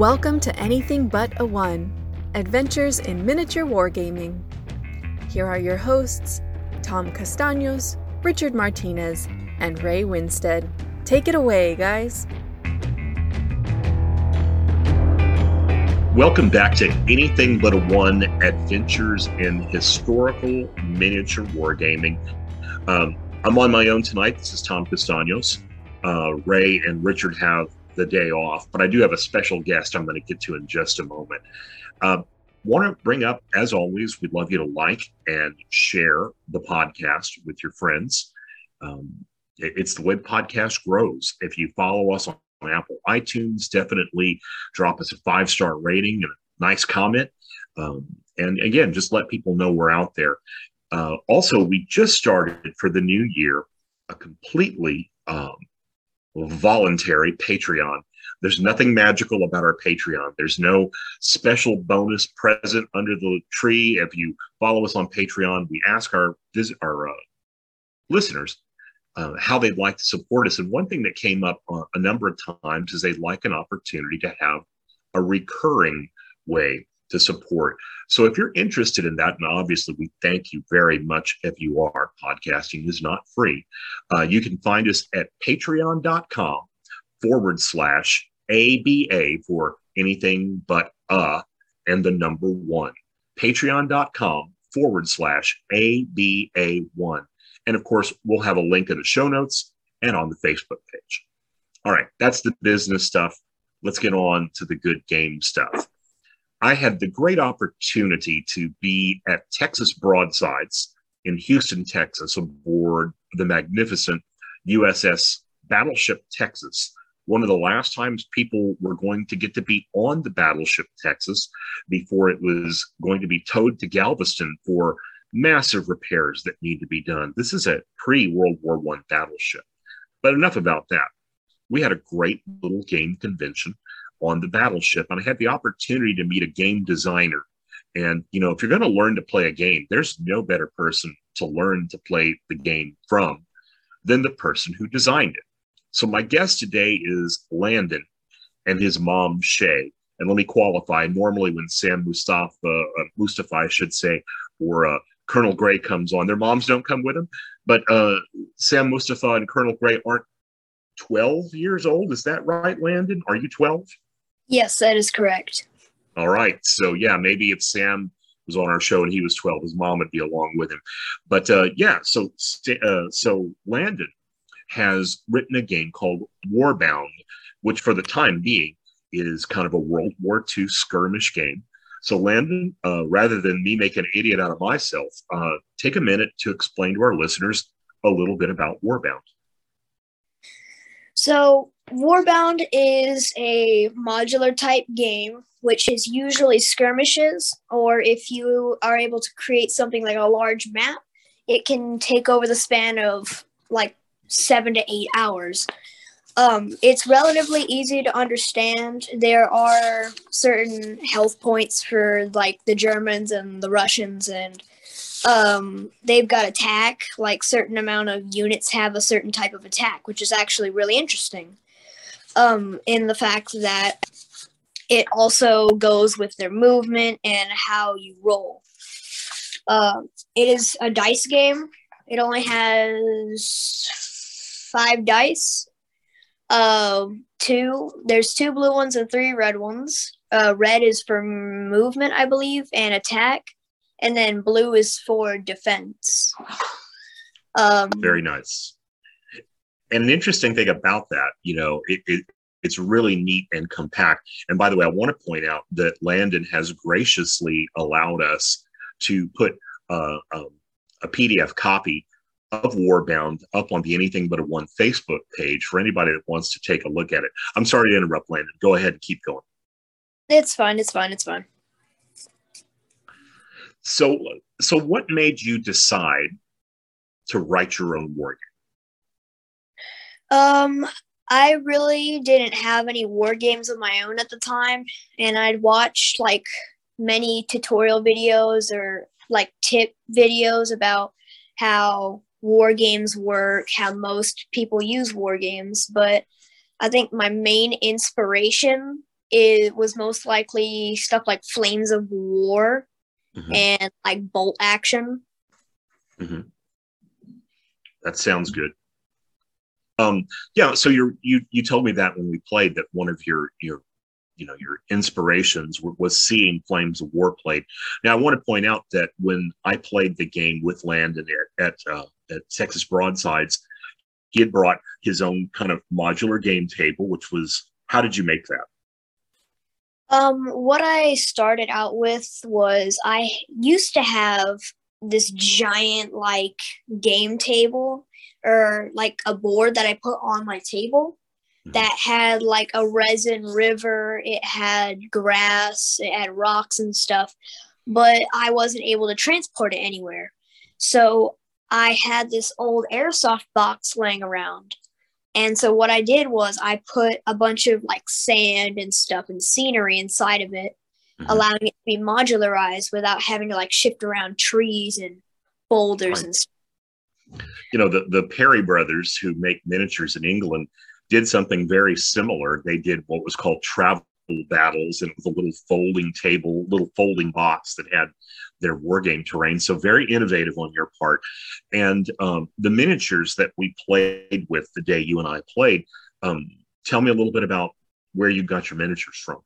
Welcome to Anything But A One, Adventures in Miniature Wargaming. Here are your hosts, Tom Castaños, Richard Martinez, and Ray Winstead. Take it away, guys. Welcome back to Anything But A One, Adventures in Historical Miniature Wargaming. I'm on my own tonight. This is Tom Castaños. Ray and Richard have the day off, but I do have a special guest I'm going to get to in just a moment. Want to bring up, as always, we'd love you to like and share the podcast with your friends. It's the way podcast grows. If you follow us on Apple iTunes, definitely drop us a 5-star rating and a nice comment. And again, just let people know we're out there. Also, we just started for the new year a completely voluntary Patreon. There's nothing magical about our Patreon. There's no special bonus present under the tree. If you follow us on Patreon, we ask our listeners how they'd like to support us. And one thing that came up a number of times is they'd like an opportunity to have a recurring way to support. So if you're interested in that, and obviously we thank you very much if you are. Podcasting is not free. You can find us at patreon.com/ABA for anything but and the number one. Patreon.com/ABA1. And of course, we'll have a link in the show notes and on the Facebook page. All right, that's the business stuff. Let's get on to the good game stuff. I had the great opportunity to be at Texas Broadsides in Houston, Texas, aboard the magnificent USS Battleship Texas. One of the last times people were going to get to be on the Battleship Texas before it was going to be towed to Galveston for massive repairs that need to be done. This is a pre-World War I battleship. But enough about that. We had a great little game convention on the battleship, and I had the opportunity to meet a game designer. And, you know, if you're going to learn to play a game, there's no better person to learn to play the game from than the person who designed it. So my guest today is Landon and his mom, Shay. And let me qualify. Normally when Sam Mustafa, I should say, or Colonel Gray comes on, their moms don't come with them. But Sam Mustafa and Colonel Gray aren't 12 years old. Is that right, Landon? Are you 12? Yes, that is correct. All right. So, yeah, maybe if Sam was on our show and he was 12, his mom would be along with him. But, so Landon has written a game called Warbound, which for the time being is kind of a World War II skirmish game. So Landon, rather than me make an idiot out of myself, take a minute to explain to our listeners a little bit about Warbound. So Warbound is a modular type game, which is usually skirmishes, or if you are able to create something like a large map, it can take over the span of like 7 to 8 hours. It's relatively easy to understand. There are certain health points for like the Germans and the Russians, and they've got attack, like certain amount of units have a certain type of attack, which is actually really interesting in the fact that it also goes with their movement and how you roll. It is a dice game. It only has 5 dice. There's 2 blue ones and 3 red ones. Red is for movement, I believe, and attack. And then blue is for defense. Very nice. And an interesting thing about that, you know, it's really neat and compact. And by the way, I want to point out that Landon has graciously allowed us to put a PDF copy of Warbound up on the Anything But A One Facebook page for anybody that wants to take a look at it. I'm sorry to interrupt, Landon. Go ahead and keep going. It's fine. So what made you decide to write your own war game? I really didn't have any war games of my own at the time, and I'd watched like many tutorial videos or like tip videos about how war games work, how most people use war games. But I think my main inspiration it was most likely stuff like Flames of War and like Bolt Action. That sounds good. Yeah. So you told me that when we played that one of your inspirations was seeing Flames of War played. Now I want to point out that when I played the game with Landon at Texas Broadsides, he had brought his own kind of modular game table, which was, how did you make that? What I started out with was I used to have this giant like game table or like a board that I put on my table that had like a resin river. It had grass, it had rocks and stuff, but I wasn't able to transport it anywhere. So I had this old airsoft box laying around. And so what I did was I put a bunch of like sand and stuff and scenery inside of it, allowing it to be modularized without having to like shift around trees and boulders and stuff. You know, the Perry brothers, who make miniatures in England, did something very similar. They did what was called travel battles, and it was a little folding table, little folding box that had their war game terrain. So very innovative on your part. And the miniatures that we played with the day you and I played, tell me a little bit about where you got your miniatures from.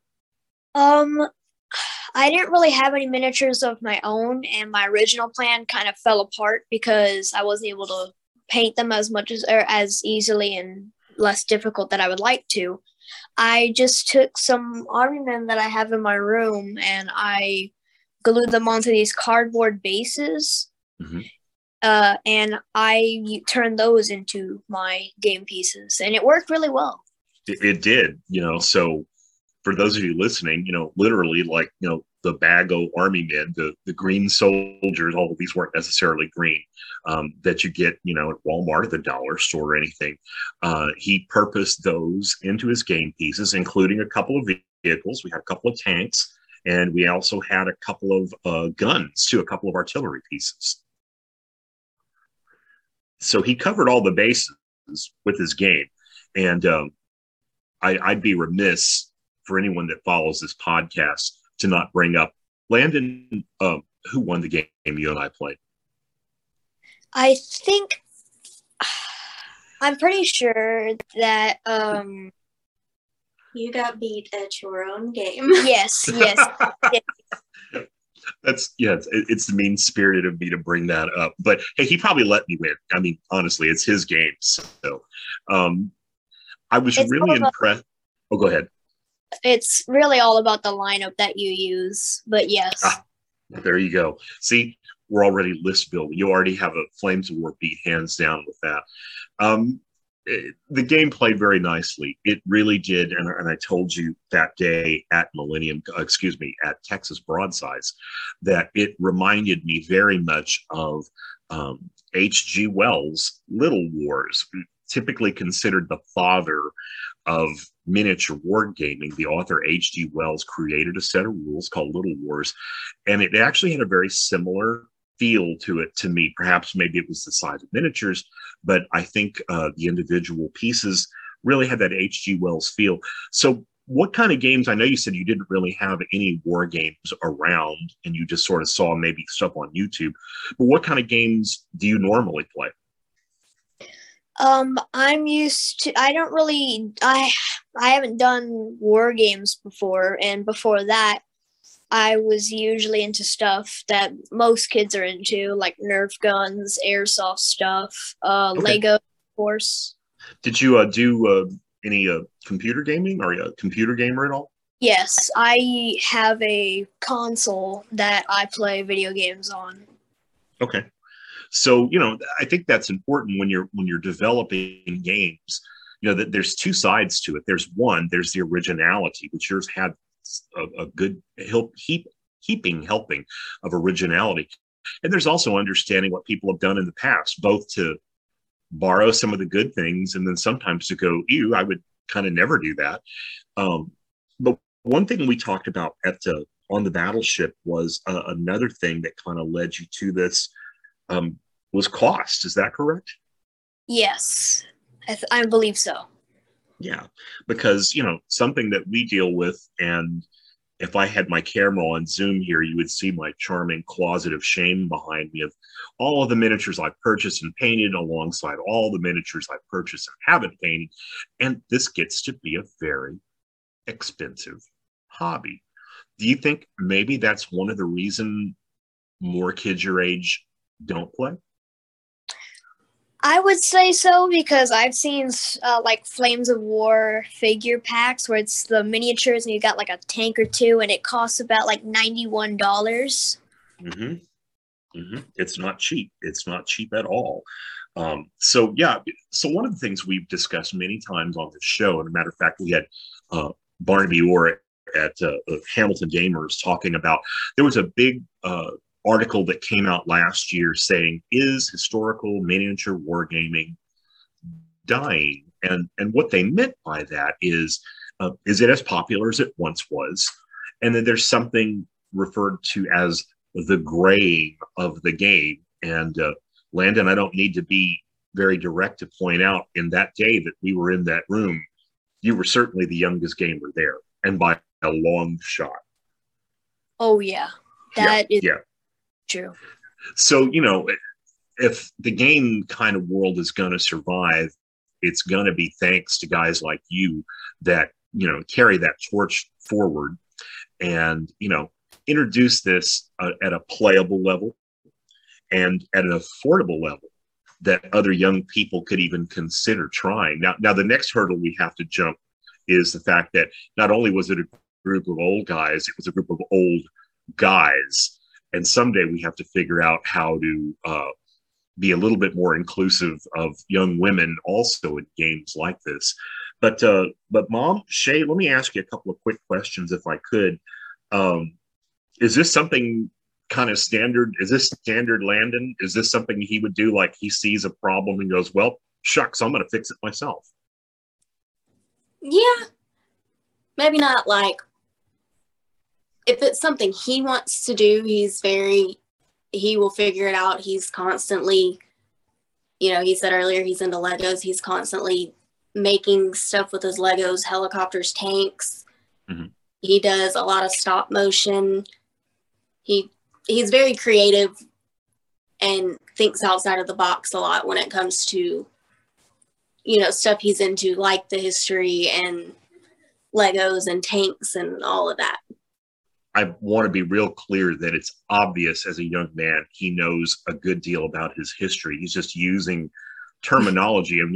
I didn't really have any miniatures of my own, and my original plan kind of fell apart because I wasn't able to paint them as much as, or as easily and less difficult that I would like to. I just took some army men that I have in my room and I glued them onto these cardboard bases, and I turned those into my game pieces, and it worked really well. It did, you know, so for those of you listening, you know, literally like, you know, the Bago army men, the green soldiers, all of these weren't necessarily green, that you get, you know, at Walmart or the dollar store or anything. He purposed those into his game pieces, including a couple of vehicles. We had a couple of tanks, and we also had a couple of guns too, a couple of artillery pieces. So he covered all the bases with his game. And I'd be remiss for anyone that follows this podcast to not bring up Landon, who won the game you and I played. I think, I'm pretty sure that you got beat at your own game. Yes. It's the mean-spirited of me to bring that up. But hey, he probably let me win. I mean, honestly, it's his game. So I was really impressed. Oh, go ahead. It's really all about the lineup that you use, but yes. There you go. See, we're already list building. You already have a Flames of War beat hands down with that. The game played very nicely. It really did, and I told you that day at at Texas Broadsides, that it reminded me very much of H.G. Wells' Little Wars, typically considered the father of miniature war gaming. The author H.G. Wells created a set of rules called Little Wars, and it actually had a very similar feel to it to me. Perhaps maybe it was the size of miniatures, but I think the individual pieces really had that H.G. Wells feel. So what kind of games, I know you said you didn't really have any war games around and you just sort of saw maybe stuff on YouTube, but what kind of games do you normally play? I haven't done war games before, and before that I was usually into stuff that most kids are into, like Nerf guns, airsoft stuff, Lego, of course. Did you do any computer gaming? Are you a computer gamer at all? Yes, I have a console that I play video games on. Okay. So, you know, I think that's important when you're developing games, you know, that there's two sides to it. There's one, there's the originality, which yours had a good helping of originality. And there's also understanding what people have done in the past, both to borrow some of the good things and then sometimes to go, ew, I would kind of never do that. But one thing we talked about on the battleship was another thing that kind of led you to this, was cost. Is that correct? Yes, I believe so. Yeah, because, you know, something that we deal with, and if I had my camera on Zoom here, you would see my charming closet of shame behind me of all of the miniatures I've purchased and painted alongside all the miniatures I've purchased and haven't painted. And this gets to be a very expensive hobby. Do you think maybe that's one of the reasons more kids your age don't play? I would say so, because I've seen like Flames of War figure packs where it's the miniatures and you got like a tank or two, and it costs about like $91. Mm-hmm. Mm-hmm. It's not cheap. It's not cheap at all. So yeah. So one of the things we've discussed many times on this show, and a matter of fact, we had Barnaby Orr at Hamilton Gamers talking about, there was a big article that came out last year saying, is historical miniature wargaming dying? And what they meant by that is it as popular as it once was? And then there's something referred to as the grave of the game. And Landon, I don't need to be very direct to point out, in that day that we were in that room, you were certainly the youngest gamer there, and by a long shot. Oh yeah, that is true. So, you know, if the game kind of world is going to survive, it's going to be thanks to guys like you that, you know, carry that torch forward and, you know, introduce this at a playable level and at an affordable level that other young people could even consider trying. Now the next hurdle we have to jump is the fact that not only was it a group of old guys, it was a group of old guys. And someday we have to figure out how to be a little bit more inclusive of young women also in games like this. But Mom, Shay, let me ask you a couple of quick questions if I could. Is this something kind of standard? Is this standard Landon? Is this something he would do? Like, he sees a problem and goes, well, shucks, I'm going to fix it myself. Yeah, maybe not. Like, if it's something he wants to do, he will figure it out. He's constantly, you know, he said earlier, he's into Legos. He's constantly making stuff with his Legos, helicopters, tanks. Mm-hmm. He does a lot of stop motion. He's very creative and thinks outside of the box a lot when it comes to, you know, stuff he's into, like the history and Legos and tanks and all of that. I want to be real clear that it's obvious as a young man, he knows a good deal about his history. He's just using terminology. And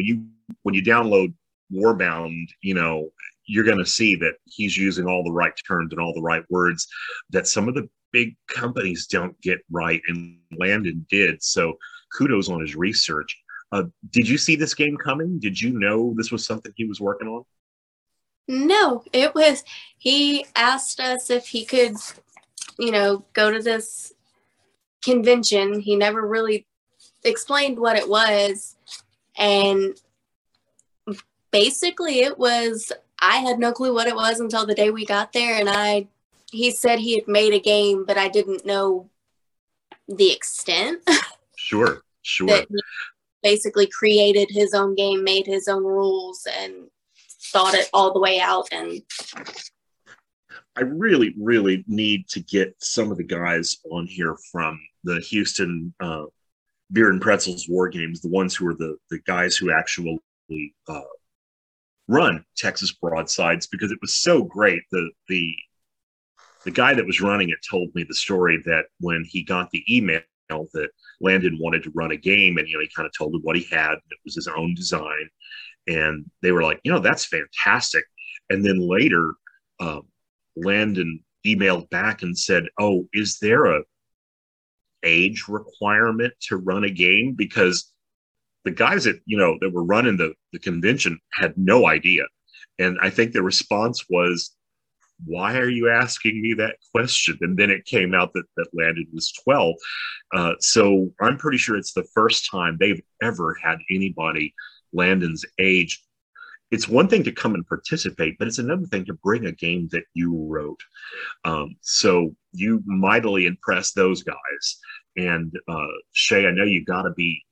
when you download Warbound, you know, you're going to see that he's using all the right terms and all the right words that some of the big companies don't get right. And Landon did. So kudos on his research. Did you see this game coming? Did you know this was something he was working on? No, it was, he asked us if he could, you know, go to this convention. He never really explained what it was. And basically it was, I had no clue what it was until the day we got there. And he said he had made a game, but I didn't know the extent. Sure. That he basically created his own game, made his own rules, and thought it all the way out. And I really, really need to get some of the guys on here from the Houston Beer and Pretzels War Games, the ones who are the guys who actually run Texas Broadsides, because it was so great. The guy that was running it told me the story that when he got the email that Landon wanted to run a game, and, you know, he kind of told him what he had. It was his own design. And they were like, you know, that's fantastic. And then later, Landon emailed back and said, oh, is there a age requirement to run a game? Because the guys that, you know, that were running the convention had no idea. And I think the response was, why are you asking me that question? And then it came out that Landon was 12. So I'm pretty sure it's the first time they've ever had anybody Landon's age. It's one thing to come and participate, but it's another thing to bring a game that you wrote. So you mightily impressed those guys. And Shay, I know you got to be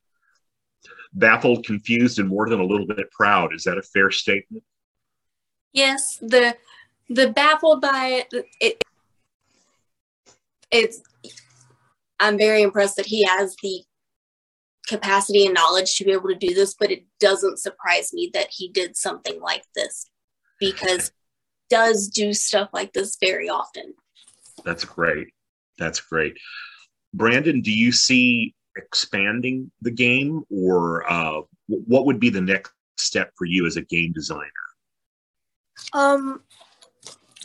baffled, confused, and more than a little bit proud. Is that a fair statement? Yes, the baffled by it, it's I'm very impressed that he has the capacity and knowledge to be able to do this, but it doesn't surprise me that he did something like this, because he does do stuff like this very often. That's great. That's great. Brandon, do you see expanding the game, or what would be the next step for you as a game designer?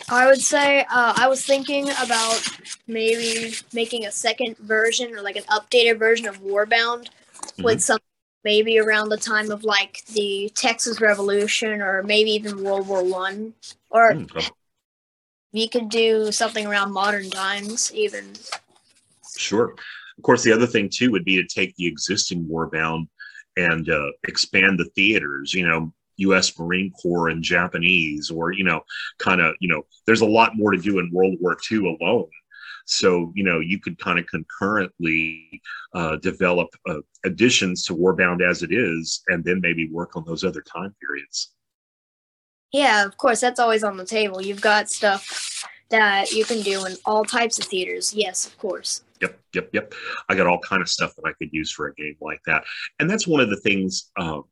I would say I was thinking about maybe making a second version, or like an updated version of Warbound, with something maybe around the time of like the Texas Revolution, or maybe even World War I, or we could do something around modern times even. Sure. Of course, the other thing too would be to take the existing Warbound and expand the theaters, you know, U.S. Marine Corps and Japanese, or, you know, kind of, you know, there's a lot more to do in World War II alone. So, you know, you could kind of concurrently develop additions to Warbound as it is, and then maybe work on those other time periods. Yeah, of course, that's always on the table. You've got stuff that you can do in all types of theaters. Yes, of course. Yep. I got all kind of stuff that I could use for a game like that. And that's one of the things, and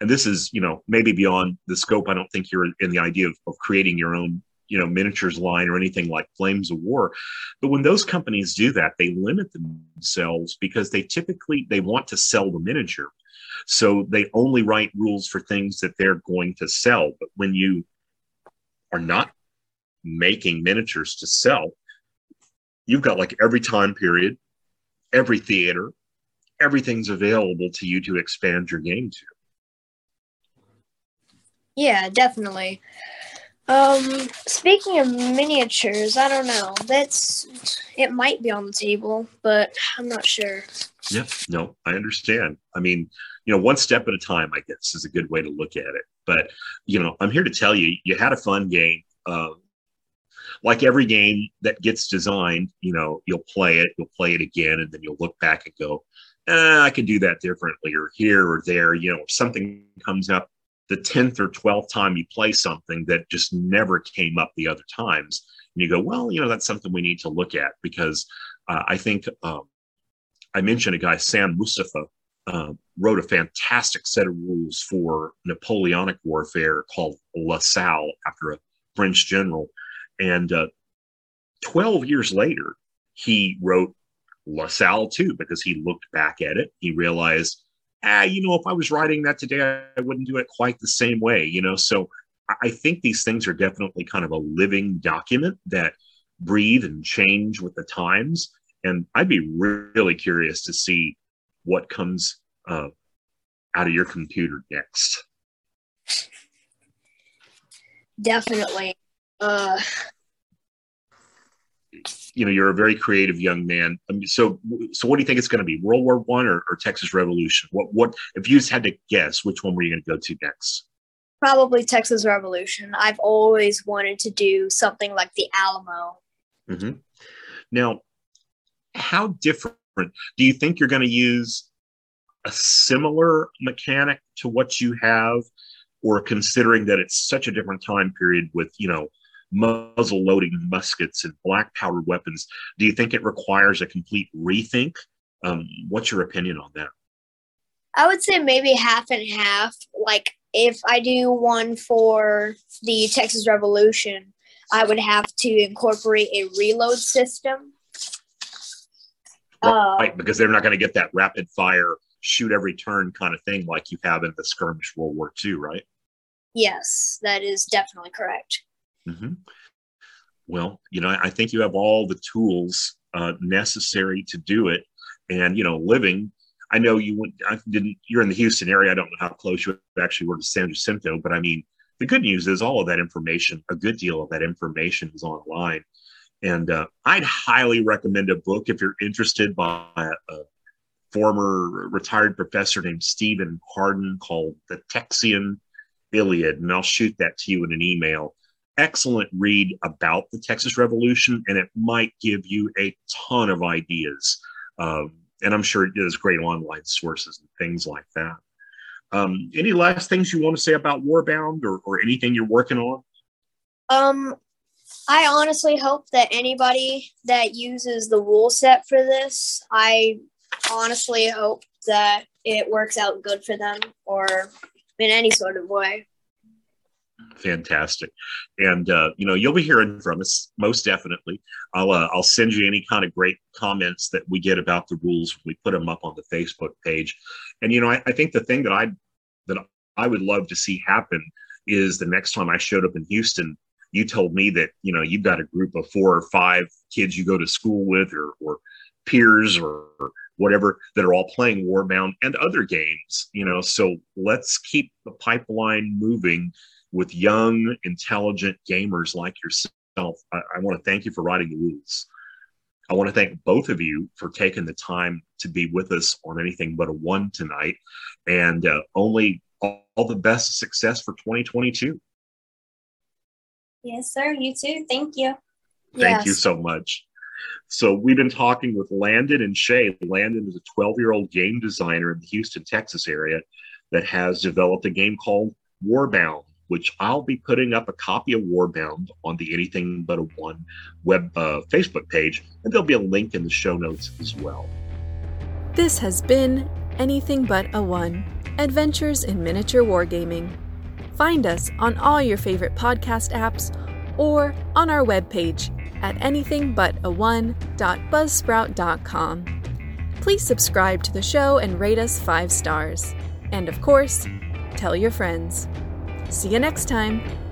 this is, you know, maybe beyond the scope. I don't think you're in the idea of creating your own, you know, miniatures line or anything like Flames of War. But when those companies do that, they limit themselves, because they typically, they want to sell the miniature. So they only write rules for things that they're going to sell. But when you are not making miniatures to sell, you've got like every time period, every theater, everything's available to you to expand your game to. Yeah, definitely. Speaking of miniatures, I don't know. It might be on the table, but I'm not sure. Yeah, no, I understand. I mean, you know, one step at a time, I guess, is a good way to look at it. But, you know, I'm here to tell you, you had a fun game. Like every game that gets designed, you know, you'll play it again, and then you'll look back and go, I could do that differently, or here or there. You know, if something comes up the 10th or 12th time you play something that just never came up the other times, and you go, well, you know, that's something we need to look at, because I think I mentioned a guy, Sam Mustafa, wrote a fantastic set of rules for Napoleonic warfare called La Salle, after a French general. And 12 years later, he wrote La Salle 2, because he looked back at it. He realized, you know, if I was writing that today, I wouldn't do it quite the same way, you know. So I think these things are definitely kind of a living document that breathe and change with the times. And I'd be really curious to see what comes out of your computer next. Definitely. You know, you're a very creative young man. I mean, so what do you think it's going to be? World War I or Texas Revolution? What if you just had to guess, which one were you going to go to next? Probably Texas Revolution. I've always wanted to do something like the Alamo. Mm-hmm. Now, how different do you think you're going to use a similar mechanic to what you have, or considering that it's such a different time period with, you know, muzzle loading muskets and black powdered weapons? Do you think it requires a complete rethink? What's your opinion on that? I would say maybe half and half. Like, if I do one for the Texas Revolution, I would have to incorporate a reload system. Right, because they're not going to get that rapid fire, shoot every turn kind of thing like you have in the skirmish World War II, right? Yes, that is definitely correct. Mm-hmm. Well, you know, I think you have all the tools necessary to do it. And, you know, living, I know you went, you're in the Houston area. I don't know how close you actually were to San Jacinto, but I mean, the good news is all of that information, a good deal of that information, is online. And I'd highly recommend a book, if you're interested, by a former retired professor named Stephen Harden, called The Texian Iliad. And I'll shoot that to you in an email. Excellent read about the Texas Revolution, and it might give you a ton of ideas. And I'm sure there's great online sources and things like that. Any last things you want to say about Warbound or anything you're working on? I honestly hope that anybody that uses the rule set for this, I honestly hope that it works out good for them or in any sort of way. Fantastic. And, you know, you'll be hearing from us most definitely. I'll send you any kind of great comments that we get about the rules when we put them up on the Facebook page. And, you know, I think the thing that I would love to see happen is the next time I showed up in Houston, you told me that, you know, you've got a group of 4 or 5 kids you go to school with or peers or whatever that are all playing Warbound and other games, you know, so let's keep the pipeline moving with young, intelligent gamers like yourself. I want to thank you for writing the rules. I want to thank both of you for taking the time to be with us on Anything But A One tonight, and only all the best success for 2022. Yes, sir. You too. Thank you. Thank you so much. So we've been talking with Landon and Shay. Landon is a 12-year-old game designer in the Houston, Texas area that has developed a game called Warbound, which I'll be putting up a copy of Warbound on the Anything But A One web Facebook page, and there'll be a link in the show notes as well. This has been Anything But A One, Adventures in Miniature Wargaming. Find us on all your favorite podcast apps or on our webpage at anythingbuta1.buzzsprout.com. Please subscribe to the show and rate us 5 stars. And of course, tell your friends. See you next time.